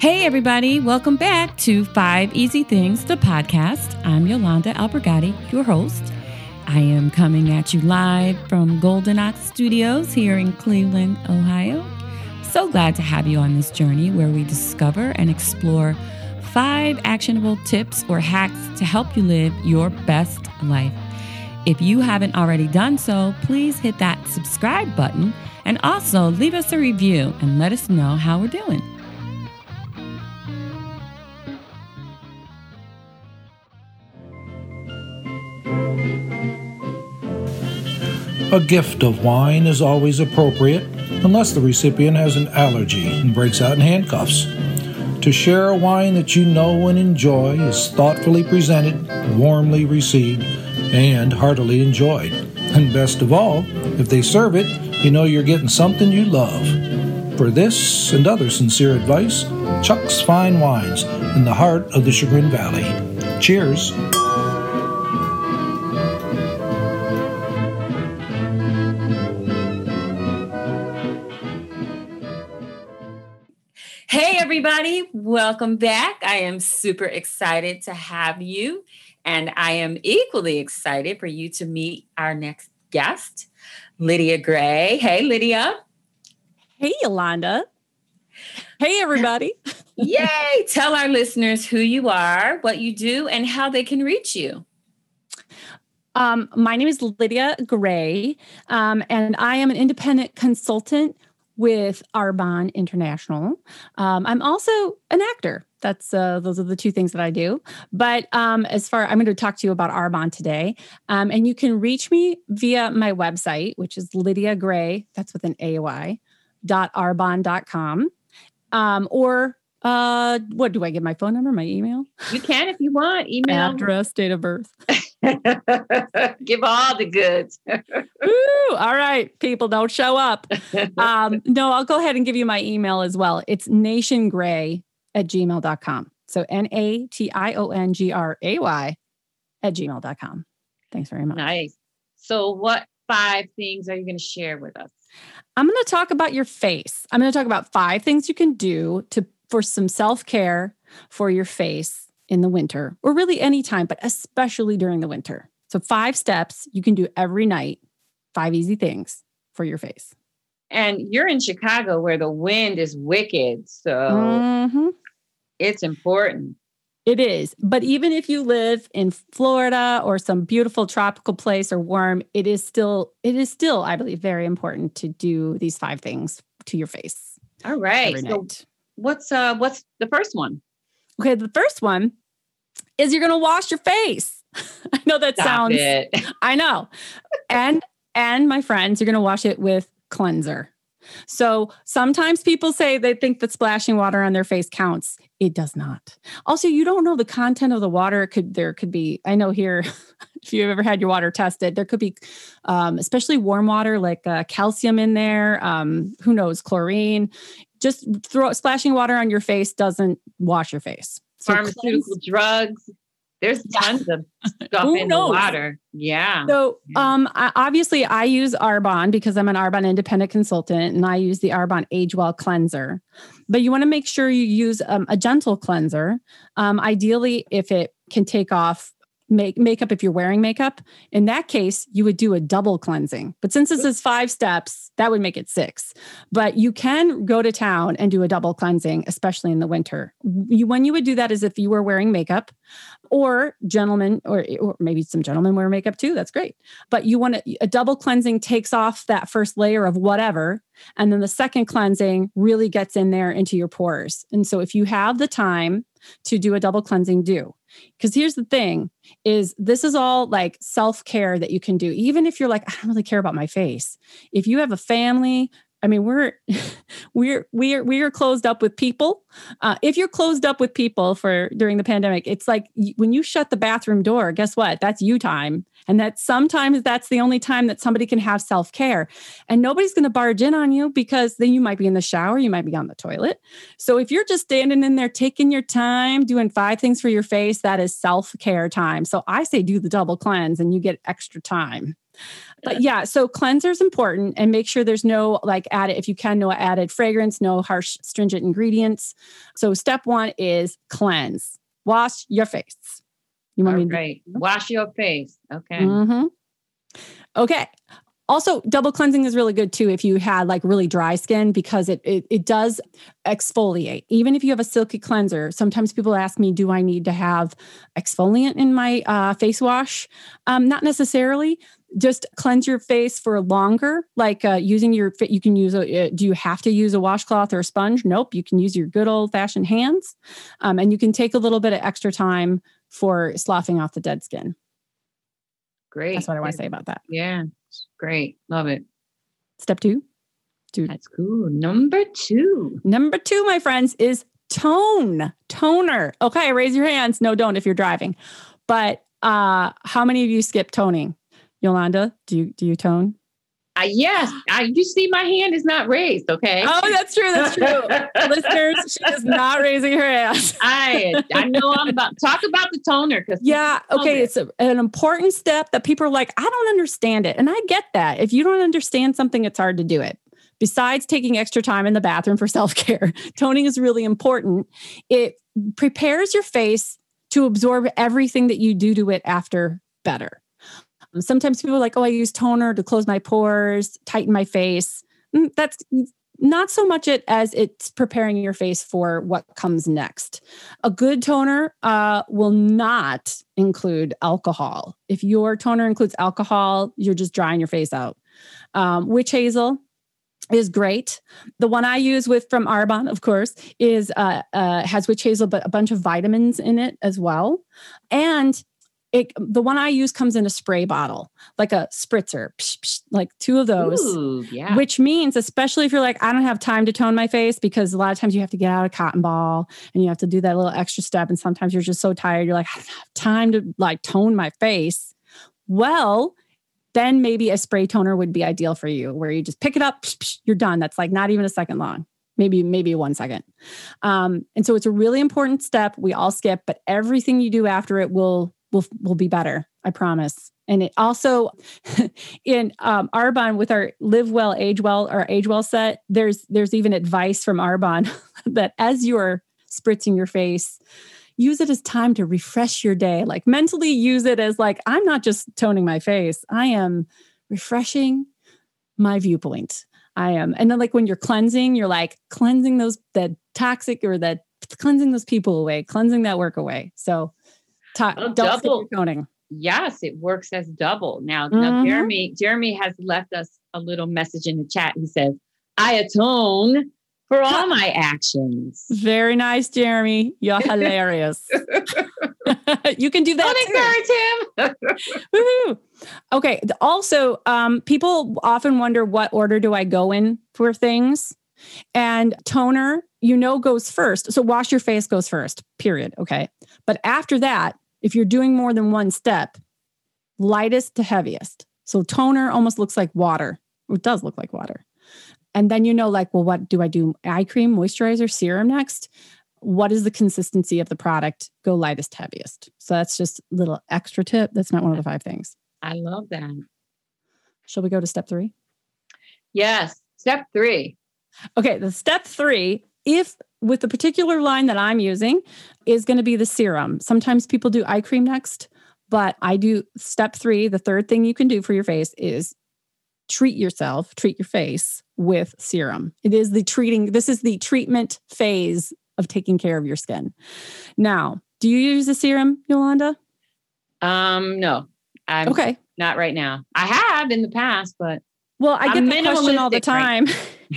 Hey, everybody. Welcome back to 5 Easy Things, the podcast. I'm Yolanda Albergati, your host. I am coming at you live from Golden Ox Studios here in Cleveland, Ohio. So glad to have you on this journey where we discover and explore 5 actionable tips or hacks to help you live your best life. If you haven't already done so, please hit that subscribe button and also leave us a review and let us know how we're doing. A gift of wine is always appropriate unless the recipient has an allergy and breaks out in handcuffs. To share a wine that you know and enjoy is thoughtfully presented, warmly received, and heartily enjoyed. And best of all, if they serve it, you know you're getting something you love. For this and other sincere advice, Chuck's Fine Wines in the heart of the Chagrin Valley. Cheers! Everybody, welcome back. I am super excited to have you, and I am equally excited for you to meet our next guest, Lydia Gray. Hey, Lydia. Hey, Yolanda. Hey, everybody. Yay! Tell our listeners who you are, what you do, and how they can reach you. My name is Lydia Gray, and I am an independent consultant with Arbonne International. I'm also an actor. Those are the two things that I do. But I'm going to talk to you about Arbonne today. And you can reach me via my website, which is Lydia Gray, that's with an AY, .arbonne.com. What do I get? My phone number, my email? You can if you want. Email. Address, date of birth. Give all the goods. Ooh, all right, people, don't show up. No, I'll go ahead and give you my email as well. It's nationgray@gmail.com. So nationgray@gmail.com. Thanks very much. Nice. So what 5 things are you going to share with us? I'm going to talk about your face. I'm going to talk about 5 things you can do for some self-care for your face in the winter, or really any time, but especially during the winter. So 5 steps you can do every night, 5 easy things for your face. And you're in Chicago where the wind is wicked. So It's important. It is. But even if you live in Florida or some beautiful tropical place or warm, it is still, I believe, very important to do these 5 things to your face. All right. So what's the first one? Okay, the first one is you're going to wash your face. I know that sounds... It. I know. And my friends, you're going to wash it with cleanser. So sometimes people say they think that splashing water on their face counts. It does not. Also, you don't know the content of the water. There could be, I know here, if you've ever had your water tested, there could be, especially warm water, like calcium in there, who knows, chlorine. Just splashing water on your face doesn't wash your face. So pharmaceutical drugs. There's tons of stuff in the water. Yeah. So obviously I use Arbonne because I'm an Arbonne independent consultant, and I use the Arbonne Age Well Cleanser. But you want to make sure you use a gentle cleanser. Ideally, if it can take off makeup, if you're wearing makeup, in that case, you would do a double cleansing. But since this is 5 steps, that would make it 6. But you can go to town and do a double cleansing, especially in the winter. When you would do that is if you were wearing makeup, or gentlemen, or maybe some gentlemen wear makeup too. That's great. But a double cleansing takes off that first layer of whatever. And then the second cleansing really gets in there into your pores. And so if you have the time to do a double cleansing, do. Because here's the thing, is this is all like self-care that you can do. Even if you're like, I don't really care about my face. If you have a family, I mean, we are closed up with people. If you're closed up with people during the pandemic, it's like when you shut the bathroom door, guess what? That's you time. And that sometimes that's the only time that somebody can have self-care, and nobody's going to barge in on you because then you might be in the shower, you might be on the toilet. So if you're just standing in there, taking your time, doing 5 things for your face, that is self-care time. So I say do the double cleanse and you get extra time. But yeah, so cleanser is important, and make sure there's no no added fragrance, no harsh stringent ingredients. So step one is cleanse. Wash your face. You want me to wash your face. Okay. Mm-hmm. Okay. Also, double cleansing is really good too if you had really dry skin, because it does exfoliate. Even if you have a silky cleanser, sometimes people ask me, do I need to have exfoliant in my face wash? Not necessarily. Just cleanse your face for longer, you can use do you have to use a washcloth or a sponge? Nope. You can use your good old fashioned hands. And you can take a little bit of extra time for sloughing off the dead skin. Great. That's what I want to say about that. Yeah. Great. Love it. Step two. Dude. That's cool. Number two, my friends, is toner. Okay. Raise your hands. No, don't if you're driving, but, how many of you skip toning? Yolanda, do you tone? Yes. You see my hand is not raised. Okay. Oh, that's true. Listeners, she is not raising her hand. I know I'm about to talk about the toner. Okay. It's an important step that people are like, I don't understand it. And I get that. If you don't understand something, it's hard to do it. Besides taking extra time in the bathroom for self-care, toning is really important. It prepares your face to absorb everything that you do to it after better. Sometimes people are like, oh, I use toner to close my pores, tighten my face. That's not so much it as it's preparing your face for what comes next. A good toner will not include alcohol. If your toner includes alcohol, you're just drying your face out. Witch hazel is great. The one I use from Arbonne, of course, is has witch hazel, but a bunch of vitamins in it as well. And the one I use comes in a spray bottle, like a spritzer, two of those. Ooh, yeah. Which means, especially if you're like, I don't have time to tone my face, because a lot of times you have to get out a cotton ball and you have to do that little extra step. And sometimes you're just so tired. You're like, I don't have time to tone my face. Well, then maybe a spray toner would be ideal for you, where you just pick it up, you're done. That's not even a second long. Maybe 1 second. And so it's a really important step. We all skip, but everything you do after it will be better. I promise. And it also in Arbonne, with our Live Well, Age Well, or Age Well set, there's even advice from Arbonne that as you're spritzing your face, use it as time to refresh your day. Mentally use it as I'm not just toning my face. I am refreshing my viewpoint. I am. And then when you're cleansing, you're cleansing cleansing those people away, cleansing that work away. So double toning. Yes, it works as double. Now Jeremy has left us a little message in the chat. He says, I atone for all my actions. Very nice, Jeremy. You're hilarious. You can do that. Don't encourage him. Woohoo. Okay. Also, people often wonder, what order do I go in for things? And toner, goes first. So wash your face goes first, period. Okay. But after that, if you're doing more than one step, lightest to heaviest. So toner almost looks like water. It does look like water. And then what do I do? Eye cream, moisturizer, serum next? What is the consistency of the product? Go lightest, heaviest. So that's just a little extra tip. That's not one of the 5 things. I love that. Shall we go to step 3? Yes, step 3. Okay, the step 3, with the particular line that I'm using, is going to be the serum. Sometimes people do eye cream next, but I do step 3. The third thing you can do for your face is treat your face with serum. This is the treatment phase of taking care of your skin. Now, do you use a serum, Yolanda? No. Okay. Not right now. I have in the past, but I get that question all the time.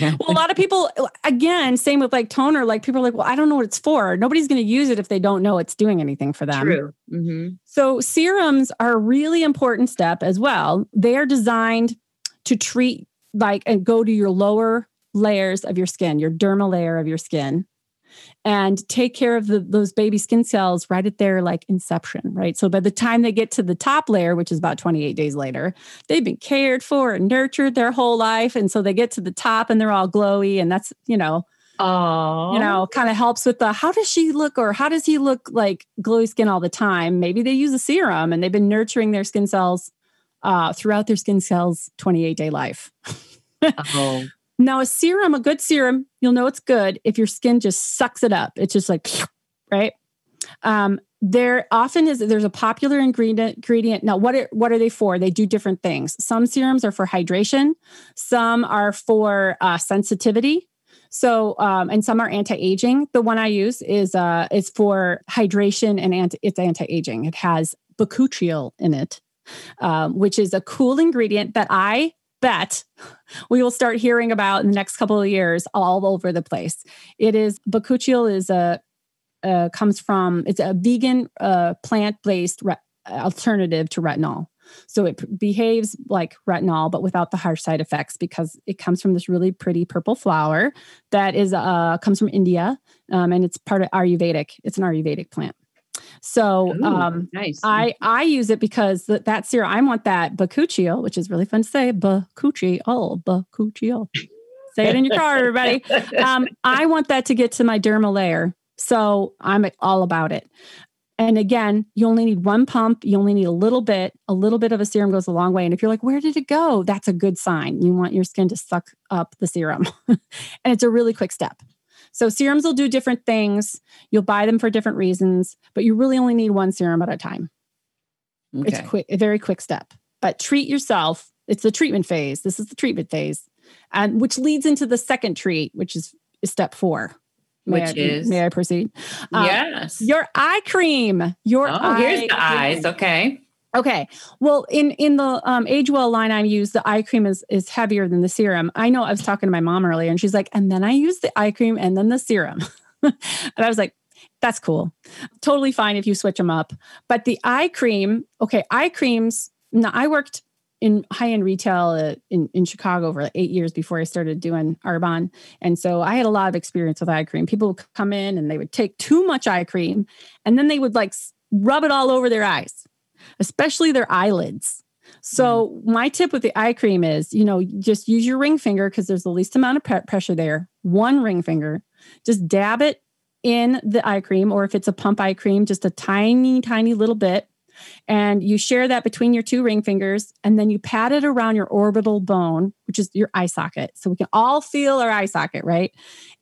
Right? Well, a lot of people, again, same with toner, people are like, well, I don't know what it's for. Nobody's going to use it if they don't know it's doing anything for them. True. Mm-hmm. So serums are a really important step as well. They are designed to treat and go to your lower layers of your skin, your dermal layer of your skin, and take care of those baby skin cells right at their inception, right? So by the time they get to the top layer, which is about 28 days later, they've been cared for and nurtured their whole life. And so they get to the top and they're all glowy. And that's, kind of helps with how does she look or how does he look glowy skin all the time? Maybe they use a serum and they've been nurturing their skin cells throughout their skin cells' 28-day life. Oh. Now, a good serum, you'll know it's good if your skin just sucks it up. It's just like, right? There's a popular ingredient. Now, what are they for? They do different things. Some serums are for hydration. Some are for sensitivity. So, and some are anti-aging. The one I use is for hydration and it's anti-aging. It has bakuchiol in it, which is a cool ingredient that I bet we will start hearing about in the next couple of years all over the place. Bakuchiol is it's a vegan plant-based alternative to retinol. So it behaves like retinol, but without the harsh side effects, because it comes from this really pretty purple flower that comes from India, and it's part of Ayurvedic. It's an Ayurvedic plant. So nice. I use it because that serum, I want that bakuchiol, which is really fun to say, bakuchiol. Say it in your car, everybody. I want that to get to my dermal layer. So I'm all about it. And again, you only need one pump. You only need a little bit. A little bit of a serum goes a long way. And if you're like, where did it go? That's a good sign. You want your skin to suck up the serum. And it's a really quick step. So serums will do different things. You'll buy them for different reasons, but you really only need one serum at a time. Okay. It's a very quick step. But treat yourself. It's the treatment phase. This is the treatment phase, and which leads into the second treat, which is step 4. May I proceed? Yes. Your eye cream. Here's the eyes. Okay. Okay. Well, in the Age Well line I use, the eye cream is heavier than the serum. I know I was talking to my mom earlier and she's like, and then I use the eye cream and then the serum. And I was like, that's cool. Totally fine if you switch them up. But the eye cream, okay, eye creams. Now, I worked in high-end retail in Chicago for 8 years before I started doing Arbonne. And so I had a lot of experience with eye cream. People would come in and they would take too much eye cream and then they would like rub it all over their eyes, especially their eyelids. So my tip with the eye cream is, just use your ring finger because there's the least amount of pressure there. One ring finger, just dab it in the eye cream, or if it's a pump eye cream, just a tiny, tiny little bit. And you share that between your two ring fingers, and then you pat it around your orbital bone, which is your eye socket. So we can all feel our eye socket, right?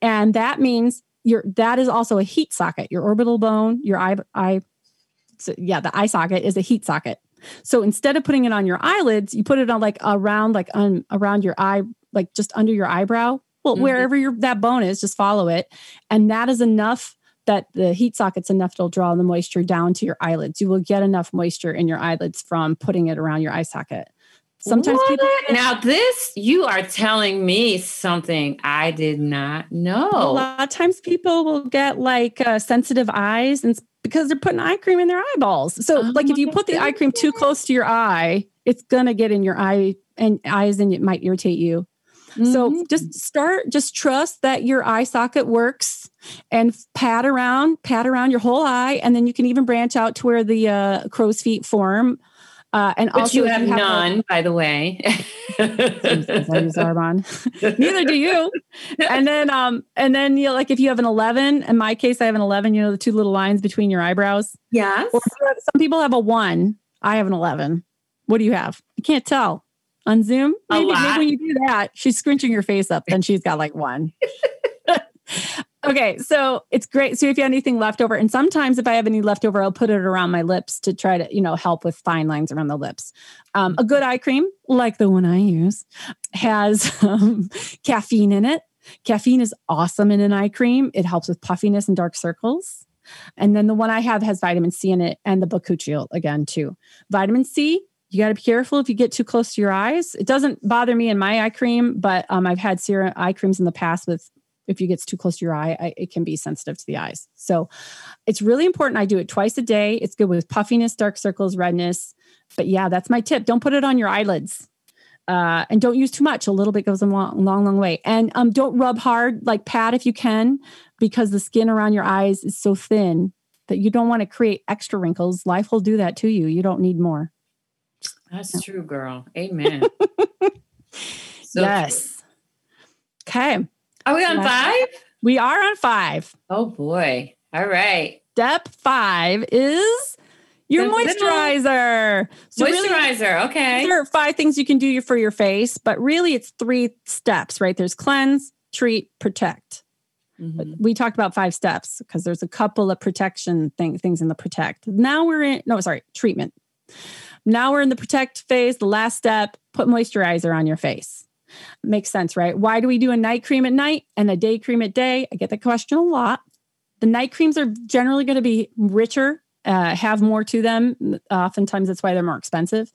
And that means that is also a heat socket. Your orbital bone, your eye. So yeah, the eye socket is a heat socket. So instead of putting it on your eyelids, you put it on around your eye, like just under your eyebrow. Well, wherever that bone is, just follow it. And that is enough that the heat socket's enough, it'll draw the moisture down to your eyelids. You will get enough moisture in your eyelids from putting it around your eye socket. Sometimes people... Now this, you are telling me something I did not know. A lot of times people will get sensitive eyes and because they're putting eye cream in their eyeballs. So if you put the eye cream too close to your eye, it's going to get in your eye and eyes and it might irritate you. Mm-hmm. So just trust that your eye socket works and pat around your whole eye. And then you can even branch out to where the crow's feet form. And which also you have none, by the way. Sometimes I use Arbonne. Neither do you. And then if you have an 11, in my case, I have an 11, the two little lines between your eyebrows. Yes. Or some people have a 1. I have an 11. What do you have? You can't tell. On Zoom, maybe when you do that, she's scrunching your face up and she's got 1. Okay, so it's great. So if you have anything left over, and sometimes if I have any left over, I'll put it around my lips to try to, help with fine lines around the lips. A good eye cream, like the one I use, has caffeine in it. Caffeine is awesome in an eye cream. It helps with puffiness and dark circles. And then the one I have has vitamin C in it, and the bakuchiol again too. Vitamin C. You got to be careful if you get too close to your eyes. It doesn't bother me in my eye cream, but I've had serum eye creams in the past with, if you get too close to your eye, it can be sensitive to the eyes. So it's really important. I do it twice a day. It's good with puffiness, dark circles, redness. But yeah, that's my tip. Don't put it on your eyelids. And don't use too much. A little bit goes a long, long, long way. And don't rub hard, pat if you can, because the skin around your eyes is so thin that you don't want to create extra wrinkles. Life will do that to you. You don't need more. That's true, girl. Amen. So yes. True. Okay. Are we on 5? We are on 5. Oh boy. All right. Step 5 is Your moisturizer. So moisturizer. Okay. There are 5 things you can do for your face, but really it's 3 steps, right? There's cleanse, treat, protect. Mm-hmm. We talked about 5 steps because there's a couple of protection things in the protect. Now we're in, treatment. Now we're in the protect phase. The last step, put moisturizer on your face. Makes sense, right? Why do we do a night cream at night and a day cream at day? I get that question a lot. The night creams are generally going to be richer, have more to them. Oftentimes that's why they're more expensive.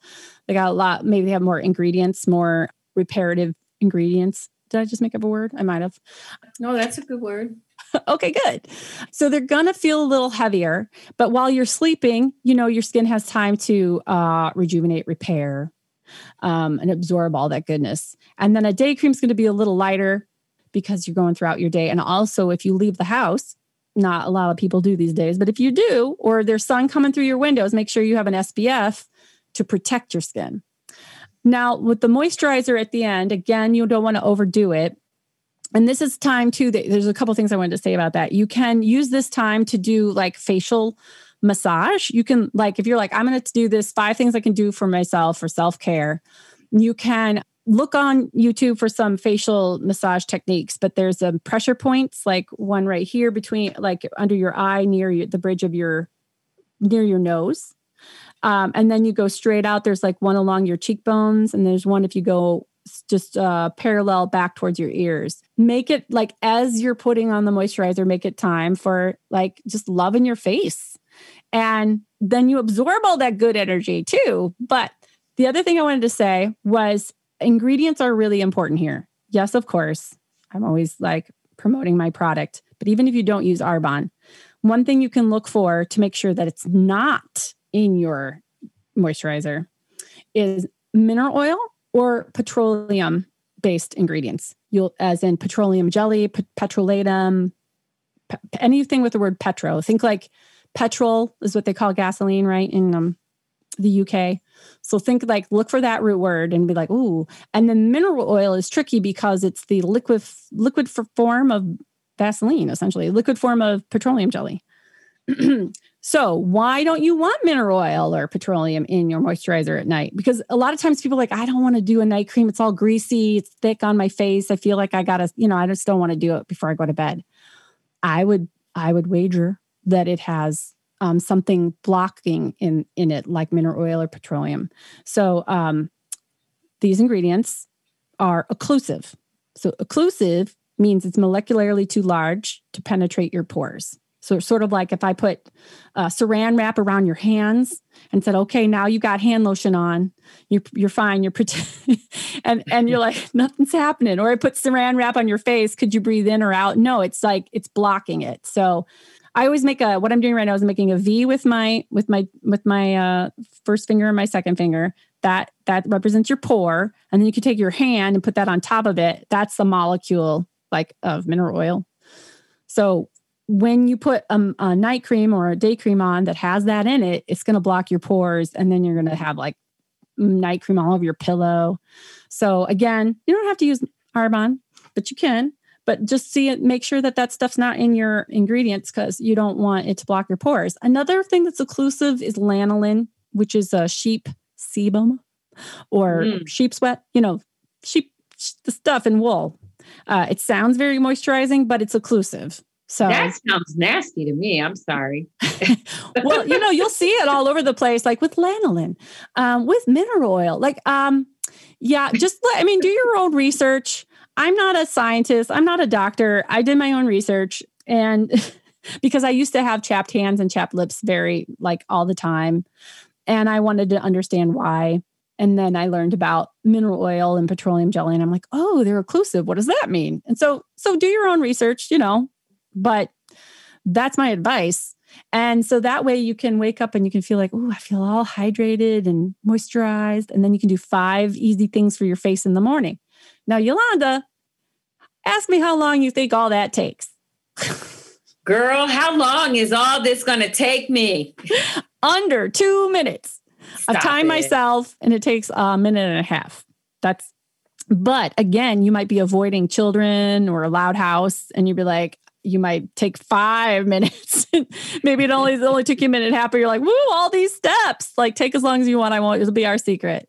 They got a lot, maybe they have more ingredients, more reparative ingredients. Did I just make up a word? I might have. No, that's a good word. Okay, good. So they're going to feel a little heavier, but while you're sleeping, your skin has time to rejuvenate, repair, and absorb all that goodness. And then a day cream is going to be a little lighter because you're going throughout your day. And also if you leave the house, not a lot of people do these days, but if you do, or there's sun coming through your windows, make sure you have an SPF to protect your skin. Now with the moisturizer at the end, again, you don't want to overdo it. And this is time too, there's a couple things I wanted to say about that. You can use this time to do like facial massage. You can if you're I'm going to do this 5 things I can do for myself for self-care. You can look on YouTube for some facial massage techniques, but there's pressure points, one right here between under your eye near the bridge of near your nose. And then you go straight out. There's one along your cheekbones, and there's one if you go just parallel back towards your ears. Make it as you're putting on the moisturizer, make it time for just love in your face. And then you absorb all that good energy too. But the other thing I wanted to say was ingredients are really important here. Yes, of course. I'm always promoting my product, but even if you don't use Arbonne, one thing you can look for to make sure that it's not in your moisturizer is mineral oil or petroleum-based ingredients. As in petroleum jelly, petrolatum, anything with the word petro. Think petrol is what they call gasoline, right? In the UK. So think look for that root word and be ooh. And then mineral oil is tricky because it's the liquid form of Vaseline, essentially, liquid form of petroleum jelly. So why don't you want mineral oil or petroleum in your moisturizer at night? Because a lot of times people are I don't want to do a night cream. It's all greasy. It's thick on my face. I feel I got to, I just don't want to do it before I go to bed. I would wager that it has something blocking in it, like mineral oil or petroleum. So these ingredients are occlusive. So occlusive means it's molecularly too large to penetrate your pores. So it's sort of if I put saran wrap around your hands and said, okay, now you got hand lotion on, you're fine, you're and you're nothing's happening. Or I put saran wrap on your face, could you breathe in or out? No, it's it's blocking it. So I always what I'm doing right now is I'm making a V with my first finger and my second finger. That represents your pore. And then you can take your hand and put that on top of it. That's the molecule of mineral oil. So when you put a night cream or a day cream on that has that in it, it's going to block your pores. And then you're going to have night cream all over your pillow. So again, you don't have to use Arbonne, but you can. But just see it, make sure that stuff's not in your ingredients because you don't want it to block your pores. Another thing that's occlusive is lanolin, which is a sheep sebum or sheep sweat, sheep the stuff in wool. It sounds very moisturizing, but it's occlusive. So that sounds nasty to me. I'm sorry. Well, you'll see it all over the place, with lanolin, with mineral oil. Do your own research. I'm not a scientist. I'm not a doctor. I did my own research. And because I used to have chapped hands and chapped lips very all the time. And I wanted to understand why. And then I learned about mineral oil and petroleum jelly. And I'm oh, they're occlusive. What does that mean? And so do your own research, but that's my advice. And so that way you can wake up and you can feel I feel all hydrated and moisturized. And then you can do 5 easy things for your face in the morning. Now, Yolanda, ask me how long you think all that takes. Girl, how long is all this going to take me? Under 2 minutes. I've timed myself and it takes a minute and a half. But again, you might be avoiding children or a loud house and you'd be you might take 5 minutes. Maybe it only took you a minute and a half, but you're like, woo, all these steps, like take as long as you want. I won't, it'll be our secret.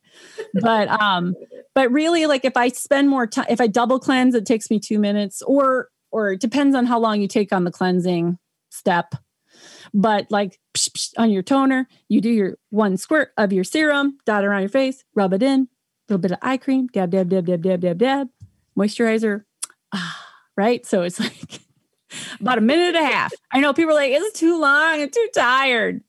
But really, like if I spend more time, if I double cleanse, it takes me 2 minutes or it depends on how long you take on the cleansing step. But like on your toner, you do your one squirt of your serum, dot around your face, rub it in, a little bit of eye cream, dab, dab, dab, dab, dab, dab, dab, moisturizer. Right. So it's like about a minute and a half. I know people are like, it's too long. I'm too tired.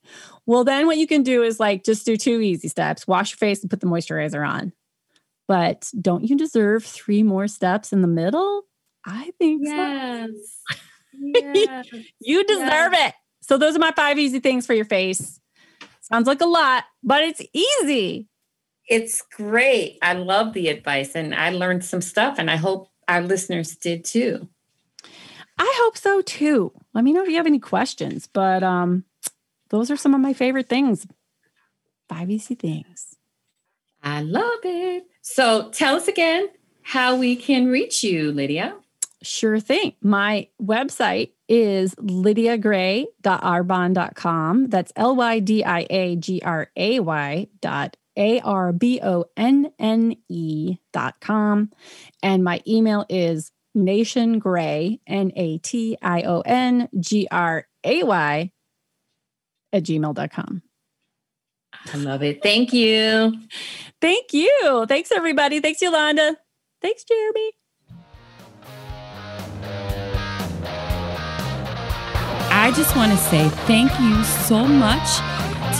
Well, then what you can do is like, just do 2 easy steps, wash your face and put the moisturizer on. But don't you deserve 3 more steps in the middle? I think yes. So. Yes. You deserve yes. it. So those are my 5 easy things for your face. Sounds like a lot, but it's easy. It's great. I love the advice and I learned some stuff and I hope our listeners did too. I hope so too. Let me know if you have any questions, but those are some of my favorite things. 5 easy things. I love it. So tell us again how we can reach you, Lydia. Sure thing. My website is lydiagray.arbonne.com. That's lydiagray.arbonne.com. And my email is nationgray, nationgray @gmail.com. I love it. Thank you. Thank you. Thanks, everybody. Thanks, Yolanda. Thanks, Jeremy. I just want to say thank you so much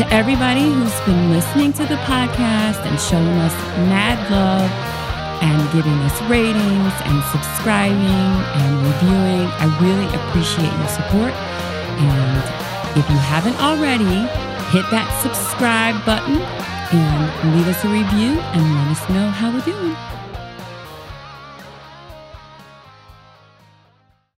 to everybody who's been listening to the podcast and showing us mad love and giving us ratings and subscribing and reviewing. I really appreciate your support. And if you haven't already, hit that subscribe button and leave us a review and let us know how we're doing.